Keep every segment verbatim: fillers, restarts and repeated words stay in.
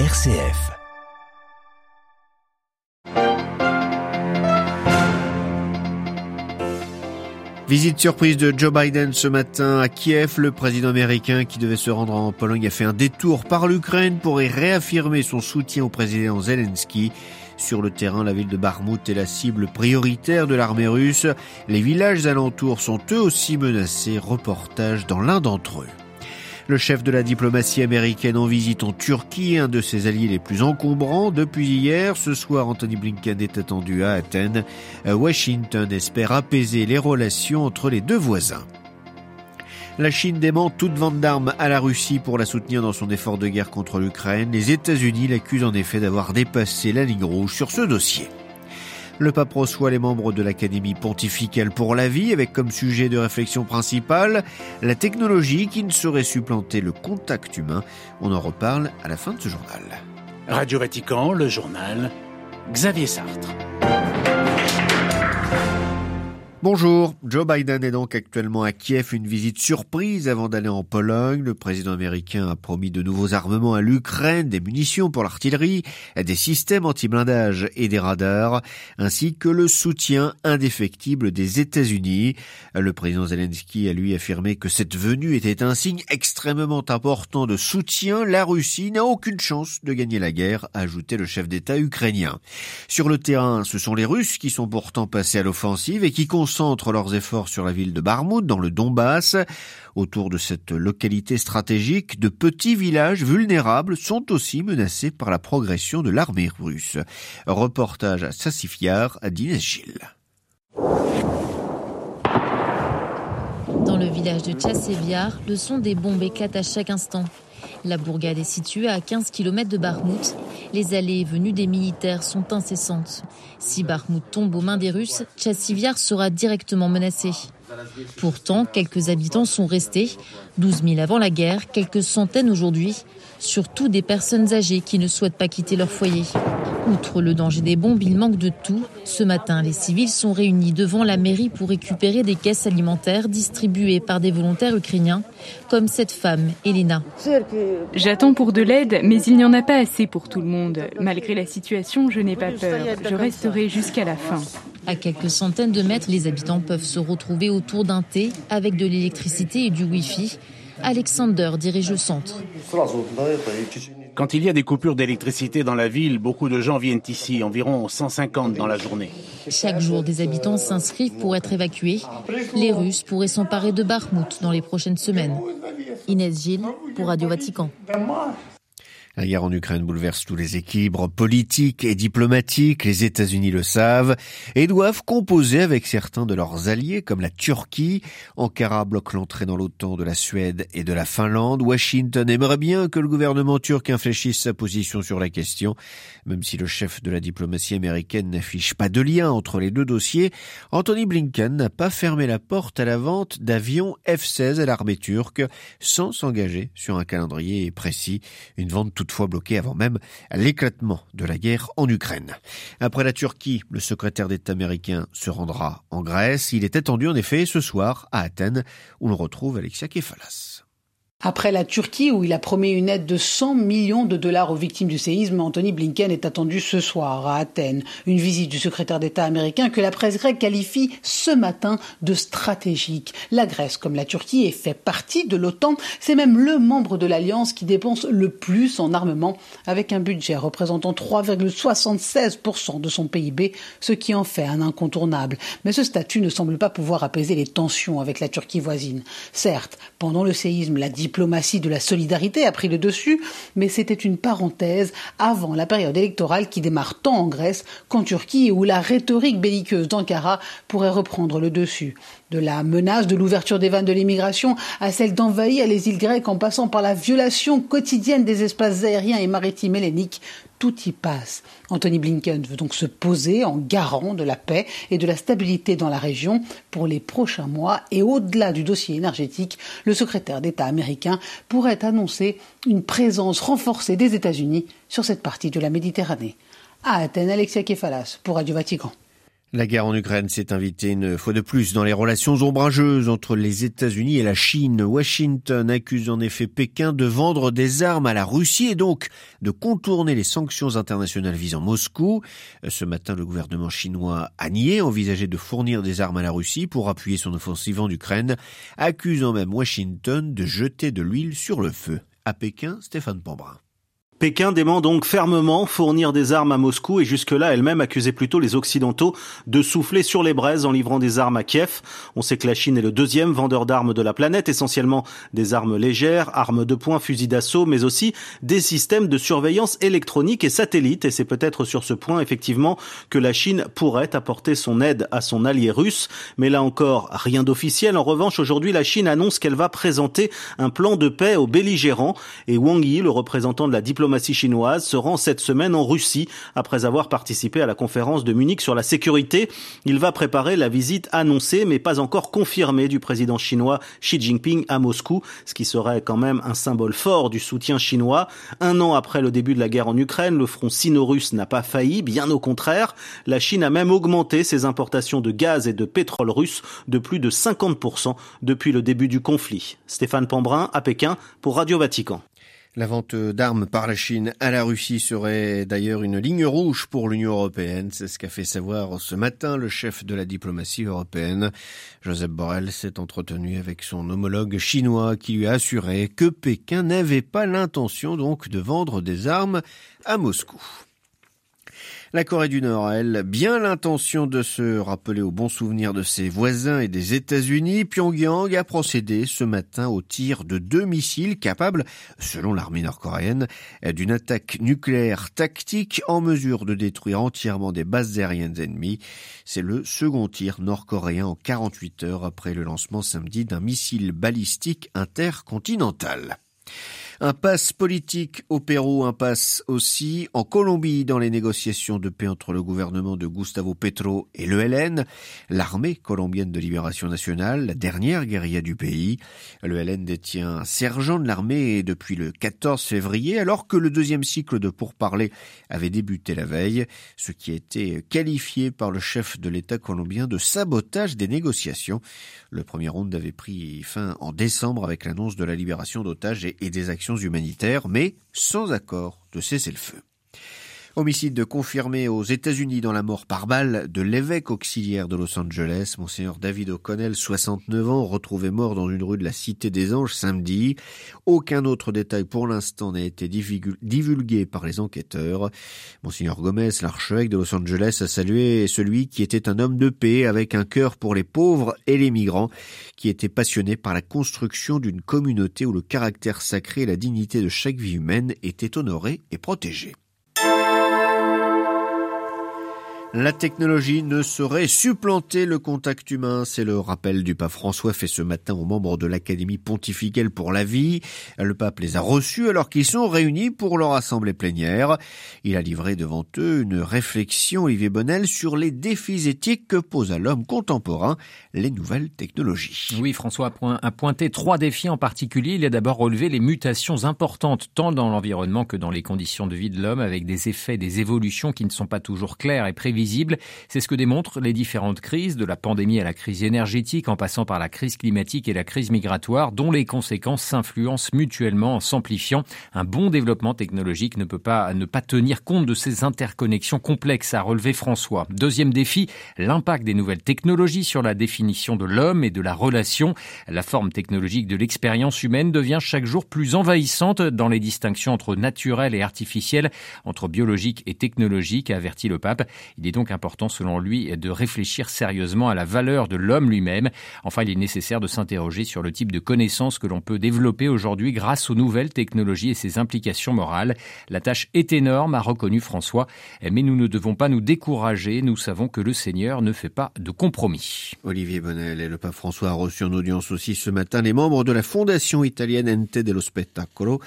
R C F. Visite surprise de Joe Biden ce matin à Kiev. Le président américain qui devait se rendre en Pologne a fait un détour par l'Ukraine pour y réaffirmer son soutien au président Zelensky. Sur le terrain, la ville de Bakhmout est la cible prioritaire de l'armée russe. Les villages alentours sont eux aussi menacés. Reportage dans l'un d'entre eux. Le chef de la diplomatie américaine en visite en Turquie, un de ses alliés les plus encombrants depuis hier. Ce soir, Anthony Blinken est attendu à Athènes. Washington espère apaiser les relations entre les deux voisins. La Chine dément toute vente d'armes à la Russie pour la soutenir dans son effort de guerre contre l'Ukraine. Les États-Unis l'accusent en effet d'avoir dépassé la ligne rouge sur ce dossier. Le pape François, les membres de l'Académie pontificale pour la vie, avec comme sujet de réflexion principale la technologie qui ne saurait supplanter le contact humain. On en reparle à la fin de ce journal. Radio Vatican, le journal Xavier Sartre. Bonjour, Joe Biden est donc actuellement à Kiev, une visite surprise avant d'aller en Pologne. Le président américain a promis de nouveaux armements à l'Ukraine, des munitions pour l'artillerie, des systèmes anti-blindage et des radars, ainsi que le soutien indéfectible des États-Unis. Le président Zelensky a lui affirmé que cette venue était un signe extrêmement important de soutien. La Russie n'a aucune chance de gagner la guerre, a ajouté le chef d'État ukrainien. Sur le terrain, ce sont les Russes qui sont pourtant passés à l'offensive et qui concentrent centrent leurs efforts sur la ville de Bakhmout, dans le Donbass. Autour de cette localité stratégique, de petits villages vulnérables sont aussi menacés par la progression de l'armée russe. Reportage à Sassifiar, à Dineshil. Dans le village de Tchassiv Yar, le son des bombes éclate à chaque instant. La bourgade est située à quinze kilomètres de Bakhmout. Les allées et venues des militaires sont incessantes. Si Bakhmout tombe aux mains des Russes, Tchassiv Yar sera directement menacé. Pourtant, quelques habitants sont restés. douze mille avant la guerre, quelques centaines aujourd'hui. Surtout des personnes âgées qui ne souhaitent pas quitter leur foyer. Outre le danger des bombes, il manque de tout. Ce matin, les civils sont réunis devant la mairie pour récupérer des caisses alimentaires distribuées par des volontaires ukrainiens, comme cette femme, Elena. J'attends pour de l'aide, mais il n'y en a pas assez pour tout le monde. Malgré la situation, je n'ai pas peur. Je resterai jusqu'à la fin. À quelques centaines de mètres, les habitants peuvent se retrouver autour d'un thé avec de l'électricité et du Wi-Fi. Alexander dirige le centre. Quand il y a des coupures d'électricité dans la ville, beaucoup de gens viennent ici, environ cent cinquante dans la journée. Chaque jour, des habitants s'inscrivent pour être évacués. Les Russes pourraient s'emparer de Bakhmout dans les prochaines semaines. Inès Gil pour Radio Vatican. La guerre en Ukraine bouleverse tous les équilibres politiques et diplomatiques. Les États-Unis le savent et doivent composer avec certains de leurs alliés, comme la Turquie. Ankara bloque l'entrée dans l'OTAN de la Suède et de la Finlande. Washington aimerait bien que le gouvernement turc infléchisse sa position sur la question. Même si le chef de la diplomatie américaine n'affiche pas de lien entre les deux dossiers, Anthony Blinken n'a pas fermé la porte à la vente d'avions F seize à l'armée turque sans s'engager sur un calendrier précis. Une vente toute toutefois bloqué avant même l'éclatement de la guerre en Ukraine. Après la Turquie, le secrétaire d'État américain se rendra en Grèce. Il est attendu en effet ce soir à Athènes, où l'on retrouve Alexia Kefalas. Après la Turquie, où il a promis une aide de cent millions de dollars aux victimes du séisme, Anthony Blinken est attendu ce soir à Athènes. Une visite du secrétaire d'État américain que la presse grecque qualifie ce matin de stratégique. La Grèce, comme la Turquie, fait partie de l'OTAN. C'est même le membre de l'Alliance qui dépense le plus en armement, avec un budget représentant trois virgule soixante-seize pour cent de son P I B, ce qui en fait un incontournable. Mais ce statut ne semble pas pouvoir apaiser les tensions avec la Turquie voisine. Certes, pendant le séisme, la diplomatie Diplomatie de la solidarité a pris le dessus, mais c'était une parenthèse avant la période électorale qui démarre tant en Grèce qu'en Turquie, où la rhétorique belliqueuse d'Ankara pourrait reprendre le dessus. De la menace de l'ouverture des vannes de l'immigration à celle d'envahir les îles grecques en passant par la violation quotidienne des espaces aériens et maritimes helléniques, tout y passe. Anthony Blinken veut donc se poser en garant de la paix et de la stabilité dans la région pour les prochains mois, et au-delà du dossier énergétique, le secrétaire d'État américain pourrait annoncer une présence renforcée des États-Unis sur cette partie de la Méditerranée. À Athènes, Alexia Kefalas pour Radio Vatican. La guerre en Ukraine s'est invitée une fois de plus dans les relations ombrageuses entre les États-Unis et la Chine. Washington accuse en effet Pékin de vendre des armes à la Russie et donc de contourner les sanctions internationales visant Moscou. Ce matin, le gouvernement chinois a nié envisager de fournir des armes à la Russie pour appuyer son offensive en Ukraine, accusant même Washington de jeter de l'huile sur le feu. À Pékin, Stéphane Pambrun. Pékin dément donc fermement fournir des armes à Moscou et jusque-là, elle-même accusait plutôt les Occidentaux de souffler sur les braises en livrant des armes à Kiev. On sait que la Chine est le deuxième vendeur d'armes de la planète, essentiellement des armes légères, armes de poing, fusils d'assaut, mais aussi des systèmes de surveillance électronique et satellite. Et c'est peut-être sur ce point, effectivement, que la Chine pourrait apporter son aide à son allié russe. Mais là encore, rien d'officiel. En revanche, aujourd'hui, la Chine annonce qu'elle va présenter un plan de paix aux belligérants. Et Wang Yi, le représentant de la diplomatie, La diplomatie chinoise se rend cette semaine en Russie après avoir participé à la conférence de Munich sur la sécurité. Il va préparer la visite annoncée mais pas encore confirmée du président chinois Xi Jinping à Moscou, ce qui serait quand même un symbole fort du soutien chinois. Un an après le début de la guerre en Ukraine, le front sino-russe n'a pas failli, bien au contraire. La Chine a même augmenté ses importations de gaz et de pétrole russe de plus de cinquante pour cent depuis le début du conflit. Stéphane Pambrun à Pékin pour Radio Vatican. La vente d'armes par la Chine à la Russie serait d'ailleurs une ligne rouge pour l'Union européenne. C'est ce qu'a fait savoir ce matin le chef de la diplomatie européenne. Joseph Borrell s'est entretenu avec son homologue chinois qui lui a assuré que Pékin n'avait pas l'intention donc de vendre des armes à Moscou. La Corée du Nord a, elle, bien l'intention de se rappeler au bon souvenir de ses voisins et des États-Unis. Pyongyang a procédé ce matin au tir de deux missiles capables, selon l'armée nord-coréenne, d'une attaque nucléaire tactique en mesure de détruire entièrement des bases aériennes ennemies. C'est le second tir nord-coréen en quarante-huit heures après le lancement samedi d'un missile balistique intercontinental. Impasse politique au Pérou, impasse aussi en Colombie dans les négociations de paix entre le gouvernement de Gustavo Petro et l'E L N, l'armée colombienne de libération nationale, la dernière guérilla du pays. L'E L N détient un sergent de l'armée depuis le quatorze février, alors que le deuxième cycle de pourparlers avait débuté la veille, ce qui a été qualifié par le chef de l'État colombien de sabotage des négociations. Le premier round avait pris fin en décembre avec l'annonce de la libération d'otages et des actions humanitaires, mais sans accord de cessez-le-feu. Homicide confirmé aux États-Unis dans la mort par balle de l'évêque auxiliaire de Los Angeles, Mgr David O'Connell, soixante-neuf ans, retrouvé mort dans une rue de la Cité des Anges samedi. Aucun autre détail pour l'instant n'a été divulgué par les enquêteurs. Mgr Gomez, l'archevêque de Los Angeles, a salué celui qui était un homme de paix avec un cœur pour les pauvres et les migrants, qui était passionné par la construction d'une communauté où le caractère sacré et la dignité de chaque vie humaine étaient honorés et protégés. La technologie ne saurait supplanter le contact humain. C'est le rappel du pape François fait ce matin aux membres de l'Académie pontificale pour la vie. Le pape les a reçus alors qu'ils sont réunis pour leur assemblée plénière. Il a livré devant eux une réflexion, Olivier Bonnel, sur les défis éthiques que posent à l'homme contemporain les nouvelles technologies. Oui, François a pointé trois défis en particulier. Il a d'abord relevé les mutations importantes, tant dans l'environnement que dans les conditions de vie de l'homme, avec des effets, des évolutions qui ne sont pas toujours claires et prévisibles. C'est ce que démontrent les différentes crises, de la pandémie à la crise énergétique, en passant par la crise climatique et la crise migratoire, dont les conséquences s'influencent mutuellement en s'amplifiant. Un bon développement technologique ne peut pas ne pas tenir compte de ces interconnexions complexes, à relever François. Deuxième défi, l'impact des nouvelles technologies sur la définition de l'homme et de la relation. La forme technologique de l'expérience humaine devient chaque jour plus envahissante dans les distinctions entre naturel et artificiel, entre biologique et technologique, a averti le pape. Il est donc important, selon lui, de réfléchir sérieusement à la valeur de l'homme lui-même. Enfin, il est nécessaire de s'interroger sur le type de connaissances que l'on peut développer aujourd'hui grâce aux nouvelles technologies et ses implications morales. La tâche est énorme, a reconnu François, mais nous ne devons pas nous décourager. Nous savons que le Seigneur ne fait pas de compromis. Olivier Bonnel et le pape François a reçu en audience aussi ce matin les membres de la fondation italienne Ente dello Spettacolo,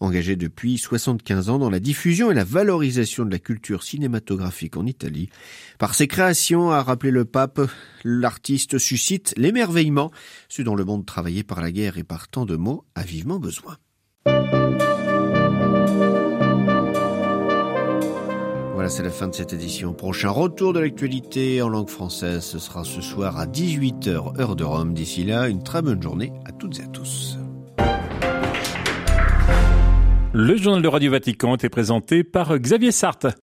engagée depuis soixante-quinze ans dans la diffusion et la valorisation de la culture cinématographique en Italie. Par ses créations, a rappelé le pape, l'artiste suscite l'émerveillement, ce dont le monde travaillé par la guerre et par tant de maux a vivement besoin. Voilà, c'est la fin de cette édition. Prochain retour de l'actualité en langue française, ce sera ce soir à dix-huit heures, heure de Rome. D'ici là, une très bonne journée à toutes et à tous. Le journal de Radio Vatican était présenté par Xavier Sartre.